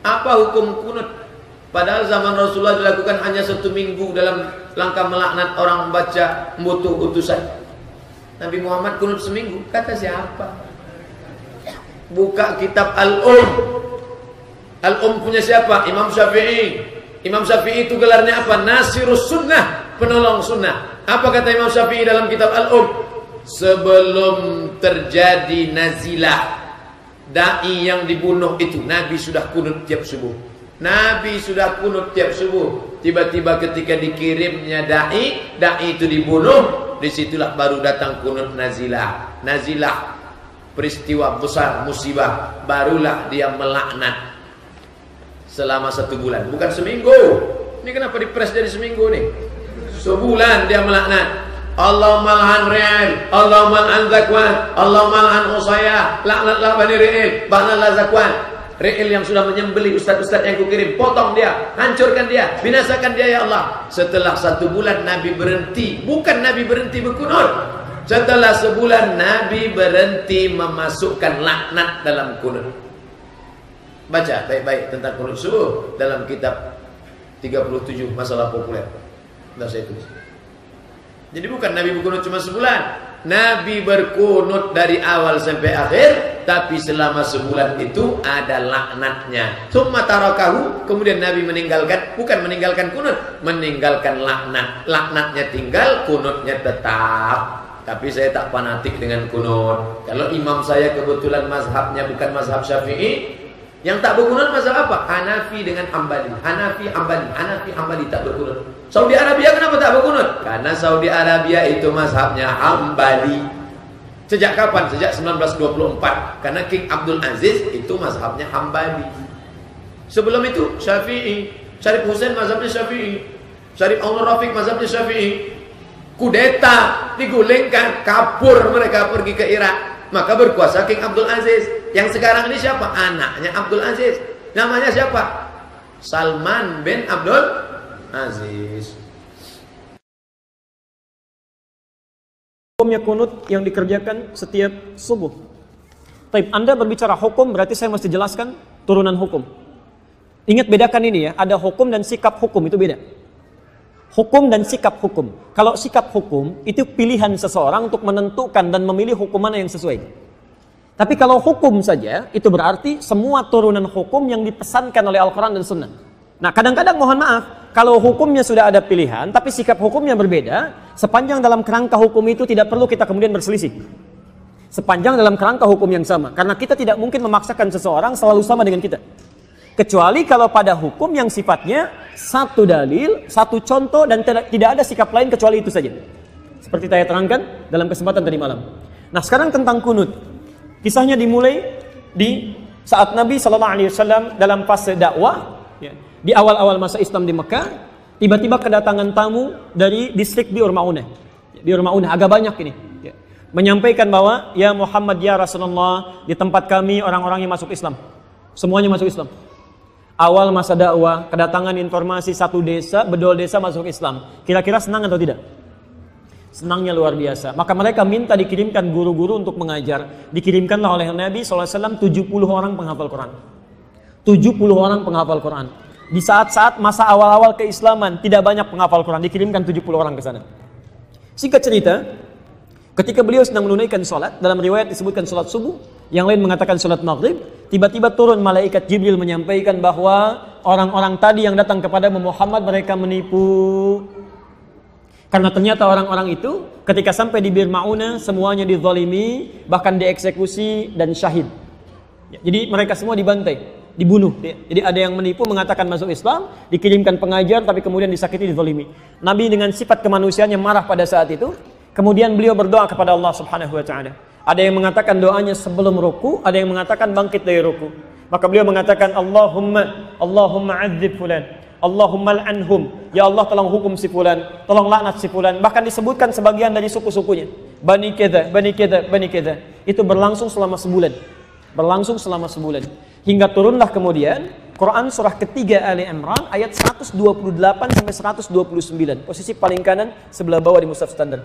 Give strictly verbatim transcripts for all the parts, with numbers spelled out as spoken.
Apa hukum kunut? Padahal zaman Rasulullah dilakukan hanya satu minggu dalam langkah melaknat orang membaca mutu utusan. Nabi Muhammad kunut seminggu. Kata siapa? Buka kitab Al-Umm. Al-Umm punya siapa? Imam Syafi'i. Imam Syafi'i itu gelarnya apa? Nasirus Sunnah, penolong sunnah. Apa kata Imam Syafi'i dalam kitab Al-Umm? Sebelum terjadi nazilah, dai yang dibunuh itu, Nabi sudah kunut tiap subuh. Nabi sudah kunut tiap subuh. Tiba-tiba ketika dikirimnya dai, dai itu dibunuh. Disitulah baru datang kunut nazilah. Nazilah, peristiwa besar, musibah. Barulah dia melaknat selama satu bulan, bukan seminggu. Ini kenapa dipres dari seminggu nih? Sebulan dia melaknat. Allahumma la'an ri'il, Allahumma la'an zakwan, Allahumma la'an usayah, laknatlah bani ri'il, laknatlah zakwan. Ri'il yang sudah menyembeli ustaz-ustaz yang kukirim, potong dia, hancurkan dia, binasakan dia ya Allah. Setelah satu bulan Nabi berhenti. Bukan Nabi berhenti berkunut. Setelah sebulan Nabi berhenti memasukkan laknat dalam kunut. Baca baik-baik tentang kunut subuh dalam kitab tiga puluh tujuh masalah populer. Sudah saya tulis. Jadi bukan Nabi berkunut cuma sebulan. Nabi berkunut dari awal sampai akhir, tapi selama sebulan itu ada laknatnya. Tsumma tarakahu, kemudian Nabi meninggalkan, bukan meninggalkan kunut, meninggalkan laknat. Laknatnya tinggal, kunutnya tetap. Tapi saya tak fanatik dengan kunut. Kalau imam saya kebetulan mazhabnya bukan mazhab Syafi'i, yang tak berkunut mazhab apa? Hanafi dengan Hambali. Hanafi Hambali, Hanafi Hambali tak berkunut. Saudi Arabia kenapa tak berkunut? Karena Saudi Arabia itu mazhabnya Hambali. Sejak kapan? Sejak seribu sembilan ratus dua puluh empat. Karena King Abdul Aziz itu mazhabnya Hambali. Sebelum itu Syafi'i, Syarif Hussein mazhabnya Syafi'i, Syarif Aun Rafiq mazhabnya Syafi'i. Kudeta, digulingkan, kabur mereka pergi ke Irak. Maka berkuasa King Abdul Aziz. Yang sekarang ini siapa? Anaknya Abdul Aziz. Namanya siapa? Salman bin Abdul Aziz. Hukumnya kunut yang dikerjakan setiap subuh. Taib, Anda berbicara hukum, berarti saya mesti jelaskan turunan hukum. Ingat, bedakan ini ya, ada hukum dan sikap hukum, itu beda. Hukum dan sikap hukum. Kalau sikap hukum, itu pilihan seseorang untuk menentukan dan memilih hukum mana yang sesuai. Tapi kalau hukum saja, itu berarti semua turunan hukum yang dipesankan oleh Al-Quran dan Sunnah. Nah, kadang-kadang mohon maaf, kalau hukumnya sudah ada pilihan, tapi sikap hukumnya berbeda, sepanjang dalam kerangka hukum itu tidak perlu kita kemudian berselisih. Sepanjang dalam kerangka hukum yang sama. Karena kita tidak mungkin memaksakan seseorang selalu sama dengan kita. Kecuali kalau pada hukum yang sifatnya satu dalil, satu contoh, dan tidak ada sikap lain kecuali itu saja. Seperti saya terangkan dalam kesempatan tadi malam. Nah, sekarang tentang kunut. Kisahnya dimulai di saat Nabi shallallahu alaihi wasallam dalam fase dakwah, di awal-awal masa Islam di Mekah, tiba-tiba kedatangan tamu dari distrik Bi'r Ma'una. Bi'r Ma'una agak banyak ini. Menyampaikan bahwa, ya Muhammad, ya Rasulullah, di tempat kami orang-orang yang masuk Islam. Semuanya masuk Islam. Awal masa dakwah, kedatangan informasi satu desa, bedol desa masuk Islam. Kira-kira senang atau tidak? Senangnya luar biasa. Maka mereka minta dikirimkan guru-guru untuk mengajar. Dikirimkanlah oleh Nabi shallallahu alaihi wasallam tujuh puluh orang penghafal Quran. tujuh puluh orang penghafal Quran. Di saat-saat masa awal-awal keislaman, tidak banyak penghafal Quran, dikirimkan tujuh puluh orang ke sana. Singkat cerita, ketika beliau sedang menunaikan sholat, dalam riwayat disebutkan sholat subuh, yang lain mengatakan sholat maghrib, tiba-tiba turun malaikat Jibril menyampaikan bahwa orang-orang tadi yang datang kepada Muhammad, mereka menipu. Karena ternyata orang-orang itu, ketika sampai di Bir Ma'una, semuanya dizalimi, bahkan dieksekusi dan syahid. Jadi mereka semua dibantai, dibunuh. Jadi ada yang menipu mengatakan masuk Islam, dikirimkan pengajar tapi kemudian disakiti, dizalimi. Nabi dengan sifat kemanusiaannya marah pada saat itu. Kemudian beliau berdoa kepada Allah Subhanahu wa taala. Ada yang mengatakan doanya sebelum ruku, ada yang mengatakan bangkit dari ruku. Maka beliau mengatakan Allahumma Allahumma adzib fulan, Allahumma al'anhum. Ya Allah, tolong hukum si fulan, tolong laknat si fulan. Bahkan disebutkan sebagian dari suku-sukunya. Bani Keda, Bani Keda, Bani Keda. Itu berlangsung selama sebulan. Berlangsung selama sebulan. Hingga turunlah kemudian Quran surah ketiga Ali Imran ayat seratus dua puluh delapan sampai seratus dua puluh sembilan. Posisi paling kanan sebelah bawah di mushaf standar.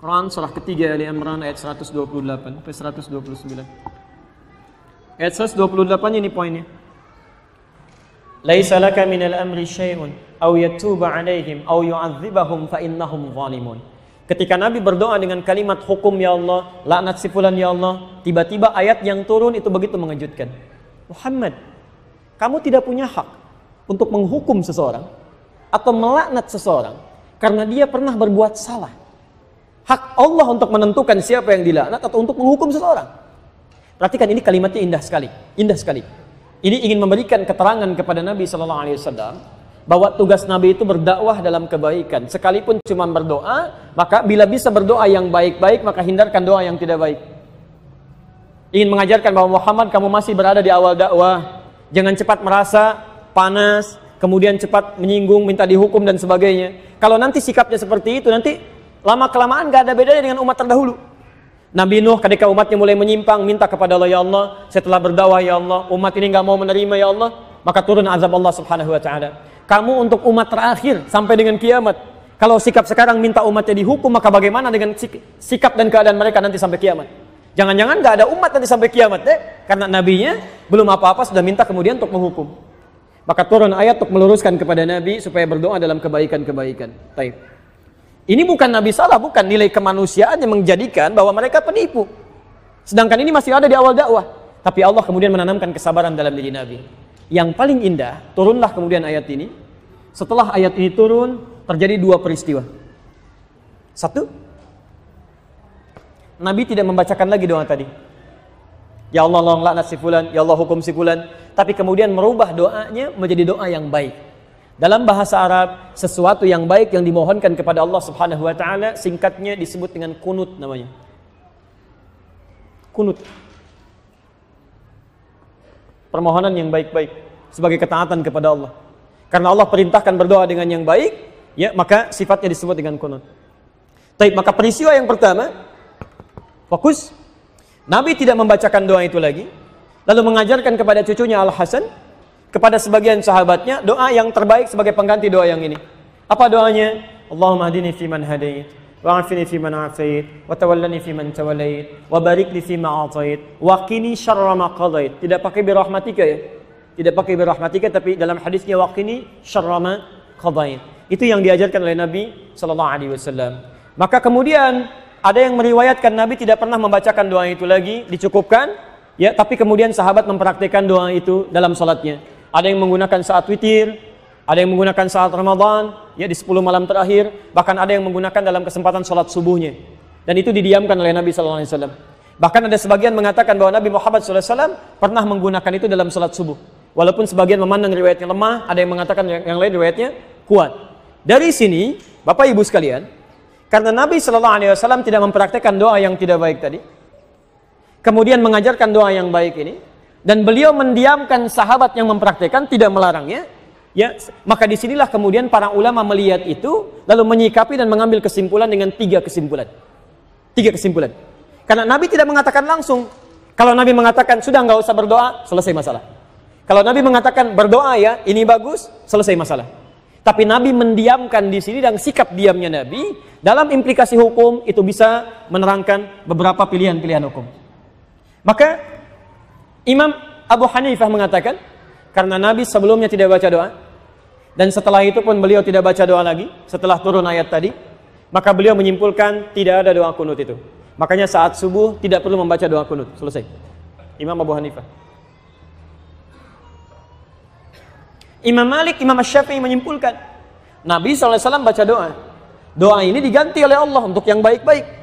Quran surah ketiga Ali Imran ayat seratus dua puluh delapan sampai seratus dua puluh sembilan. Ayat seratus dua puluh delapan ini poinnya. laisa laka minal amri syai'un aw yatuba 'alaihim aw yu'adzibahum fa innahum zalimun. Ketika Nabi berdoa dengan kalimat hukum ya Allah, laknat si fulan ya Allah, tiba-tiba ayat yang turun itu begitu mengejutkan. Muhammad, kamu tidak punya hak untuk menghukum seseorang atau melaknat seseorang karena dia pernah berbuat salah. Hak Allah untuk menentukan siapa yang dilaknat atau untuk menghukum seseorang. Perhatikan, ini kalimatnya indah sekali, indah sekali. Ini ingin memberikan keterangan kepada Nabi sallallahu alaihi wasallam bahwa tugas Nabi itu berdakwah dalam kebaikan. Sekalipun cuma berdoa, maka bila bisa berdoa yang baik-baik, maka hindarkan doa yang tidak baik. Ingin mengajarkan bahwa Muhammad, kamu masih berada di awal dakwah. Jangan cepat merasa panas, kemudian cepat menyinggung, minta dihukum dan sebagainya. Kalau nanti sikapnya seperti itu, nanti lama-kelamaan gak ada bedanya dengan umat terdahulu. Nabi Nuh ketika umatnya mulai menyimpang, minta kepada Allah, ya Allah, setelah berdakwah ya Allah, umat ini gak mau menerima ya Allah, maka turun azab Allah subhanahu wa ta'ala. Kamu untuk umat terakhir sampai dengan kiamat. Kalau sikap sekarang minta umatnya dihukum, maka bagaimana dengan sikap dan keadaan mereka nanti sampai kiamat? Jangan-jangan gak ada umat nanti sampai kiamat deh, karena nabinya belum apa-apa sudah minta kemudian untuk menghukum. Maka turun ayat untuk meluruskan kepada Nabi supaya berdoa dalam kebaikan-kebaikan. Baik. Ini bukan Nabi salah, bukan, nilai kemanusiaan yang menjadikan bahwa mereka penipu. Sedangkan ini masih ada di awal dakwah. Tapi Allah kemudian menanamkan kesabaran dalam diri Nabi. Yang paling indah, turunlah kemudian ayat ini. Setelah ayat ini turun, terjadi dua peristiwa. Satu, Nabi tidak membacakan lagi doa tadi. Ya Allah, tolong laknat si fulan, ya Allah hukum si fulan. Tapi kemudian merubah doanya menjadi doa yang baik. Dalam bahasa Arab, sesuatu yang baik yang dimohonkan kepada Allah Subhanahu wa taala singkatnya disebut dengan qunut namanya. Qunut. Permohonan yang baik-baik sebagai ketaatan kepada Allah. Karena Allah perintahkan berdoa dengan yang baik, ya, maka sifatnya disebut dengan qunut. Baik, maka peristiwa yang pertama, fokus, Nabi tidak membacakan doa itu lagi, lalu mengajarkan kepada cucunya Al-Hasan, kepada sebagian sahabatnya, doa yang terbaik sebagai pengganti doa yang ini. Apa doanya? Allahumma hadini fi man hadait, wa'afini fi man afait, wa tawallani fi man tawallait, wa barik li fi ma atait, wa qini syarra ma qadait. Tidak pakai bi rahmatika ya. Tidak pakai bi rahmatika, tapi dalam hadisnya wa qini syarra ma qadait. Itu yang diajarkan oleh Nabi sallallahu alaihi wasallam. Maka kemudian ada yang meriwayatkan Nabi tidak pernah membacakan doa itu lagi, dicukupkan ya, tapi kemudian sahabat mempraktikkan doa itu dalam salatnya. Ada yang menggunakan saat witir, ada yang menggunakan saat Ramadan, ya di sepuluh malam terakhir, bahkan ada yang menggunakan dalam kesempatan sholat subuhnya. Dan itu didiamkan oleh Nabi sallallahu alaihi wasallam. Bahkan ada sebagian mengatakan bahwa Nabi Muhammad sallallahu alaihi wasallam pernah menggunakan itu dalam sholat subuh. Walaupun sebagian memandang riwayatnya lemah, ada yang mengatakan yang lain riwayatnya kuat. Dari sini, Bapak Ibu sekalian, karena Nabi sallallahu alaihi wasallam tidak mempraktikkan doa yang tidak baik tadi, kemudian mengajarkan doa yang baik ini, dan beliau mendiamkan sahabat yang mempraktikkan, tidak melarangnya, ya, maka disinilah kemudian para ulama melihat itu, lalu menyikapi dan mengambil kesimpulan dengan tiga kesimpulan. Tiga kesimpulan. Karena Nabi tidak mengatakan langsung. Kalau Nabi mengatakan, sudah nggak usah berdoa, selesai masalah. Kalau Nabi mengatakan, berdoa ya, ini bagus, selesai masalah. Tapi Nabi mendiamkan di sini, dan sikap diamnya Nabi, dalam implikasi hukum, itu bisa menerangkan beberapa pilihan-pilihan hukum. Maka, Imam Abu Hanifah mengatakan, karena Nabi sebelumnya tidak baca doa, dan setelah itu pun beliau tidak baca doa lagi, setelah turun ayat tadi, maka beliau menyimpulkan tidak ada doa kunut itu. Makanya saat subuh tidak perlu membaca doa kunut. Selesai. Imam Abu Hanifah. Imam Malik, Imam Syafi'i menyimpulkan, Nabi sallallahu alaihi wasallam baca doa. Doa ini diganti oleh Allah untuk yang baik-baik.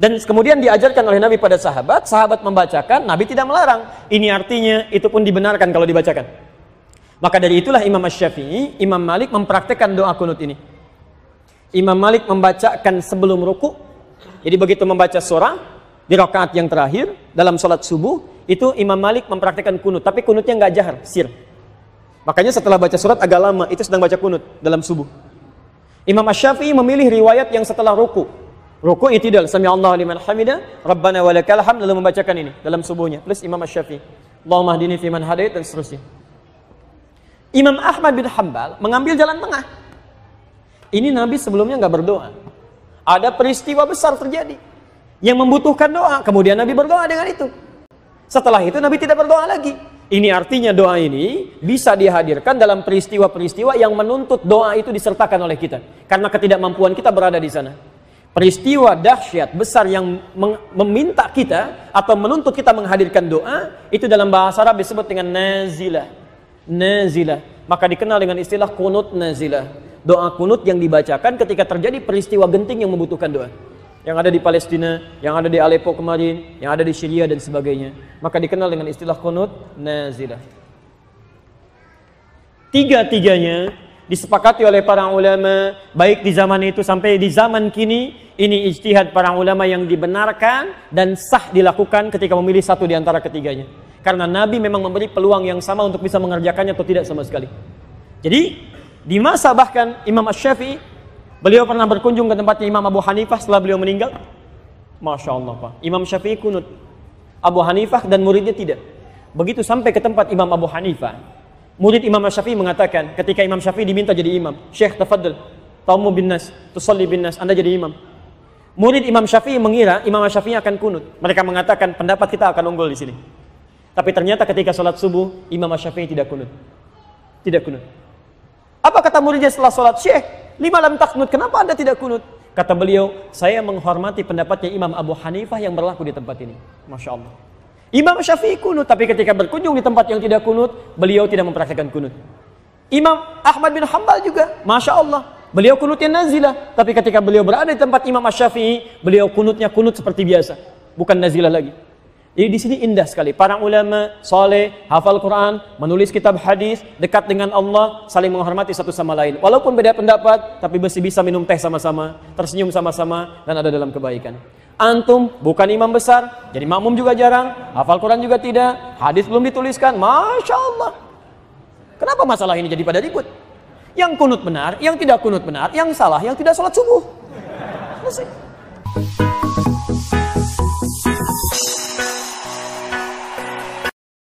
Dan kemudian diajarkan oleh Nabi pada sahabat, sahabat membacakan, Nabi tidak melarang. Ini artinya, itu pun dibenarkan kalau dibacakan. Maka dari itulah Imam Syafi'i, Imam Malik mempraktikkan doa kunut ini. Imam Malik membacakan sebelum ruku, jadi begitu membaca surah, di rakaat yang terakhir, dalam sholat subuh, itu Imam Malik mempraktikkan kunut, tapi kunutnya nggak jahar, sir. Makanya setelah baca surat agak lama, itu sedang baca kunut dalam subuh. Imam Syafi'i memilih riwayat yang setelah ruku, Ruku itidal, sami Allah liman hamidah, Rabbana walakal hamd, lalu membacakan ini dalam subuhnya. Plus Imam Syafi'i, Allahumma hdini fi man hadait, dan seterusnya. Imam Ahmad bin Hanbal mengambil jalan tengah. Ini Nabi sebelumnya nggak berdoa. Ada peristiwa besar terjadi yang membutuhkan doa. Kemudian Nabi berdoa dengan itu. Setelah itu Nabi tidak berdoa lagi. Ini artinya doa ini bisa dihadirkan dalam peristiwa-peristiwa yang menuntut doa itu disertakan oleh kita. Karena ketidakmampuan kita berada di sana. Peristiwa dahsyat besar yang meminta kita atau menuntut kita menghadirkan doa, itu dalam bahasa Arab disebut dengan nazilah. Nazilah. Maka dikenal dengan istilah qunut nazilah. Doa qunut yang dibacakan ketika terjadi peristiwa genting yang membutuhkan doa. Yang ada di Palestina, yang ada di Aleppo kemarin, yang ada di Syria dan sebagainya. Maka dikenal dengan istilah qunut nazilah. Tiga-tiganya disepakati oleh para ulama, baik di zaman itu sampai di zaman kini, ini ijtihad para ulama yang dibenarkan dan sah dilakukan ketika memilih satu di antara ketiganya. Karena Nabi memang memberi peluang yang sama untuk bisa mengerjakannya atau tidak sama sekali. Jadi, di masa bahkan Imam Syafi'i, beliau pernah berkunjung ke tempatnya Imam Abu Hanifah setelah beliau meninggal. Masya Allah, Pak. Imam Syafi'i kunut. Abu Hanifah dan muridnya tidak. Begitu sampai ke tempat Imam Abu Hanifah, murid Imam Syafi'i mengatakan, ketika Imam Syafi'i diminta jadi imam, Syekh tafadhal, taumu bin nas, tusalli bin nas, Anda jadi imam. Murid Imam Syafi'i mengira Imam Syafi'i akan kunut. Mereka mengatakan, pendapat kita akan unggul di sini. Tapi ternyata ketika sholat subuh, Imam Syafi'i tidak kunut. Tidak kunut. Apa kata muridnya setelah sholat? Syekh, lima lam taknut, kenapa Anda tidak kunut? Kata beliau, saya menghormati pendapatnya Imam Abu Hanifah yang berlaku di tempat ini. Masya Allah. Imam Syafi'i kunut, tapi ketika berkunjung di tempat yang tidak kunut, beliau tidak mempraktikkan kunut. Imam Ahmad bin Hanbal juga, Masya Allah. Beliau kunutnya nazilah, tapi ketika beliau berada di tempat Imam Syafi'i, beliau kunutnya kunut seperti biasa. Bukan nazilah lagi. Jadi di sini indah sekali. Para ulama, soleh, hafal Quran, menulis kitab hadis, dekat dengan Allah, saling menghormati satu sama lain. Walaupun beda pendapat, tapi masih bisa minum teh sama-sama, tersenyum sama-sama, dan ada dalam kebaikan. Antum bukan imam besar, jadi makmum juga jarang, hafal Quran juga tidak, hadis belum dituliskan. Masya Allah. Kenapa masalah ini jadi pada ribut? Yang kunut benar, yang tidak kunut benar, yang salah, yang tidak sholat subuh. Masih.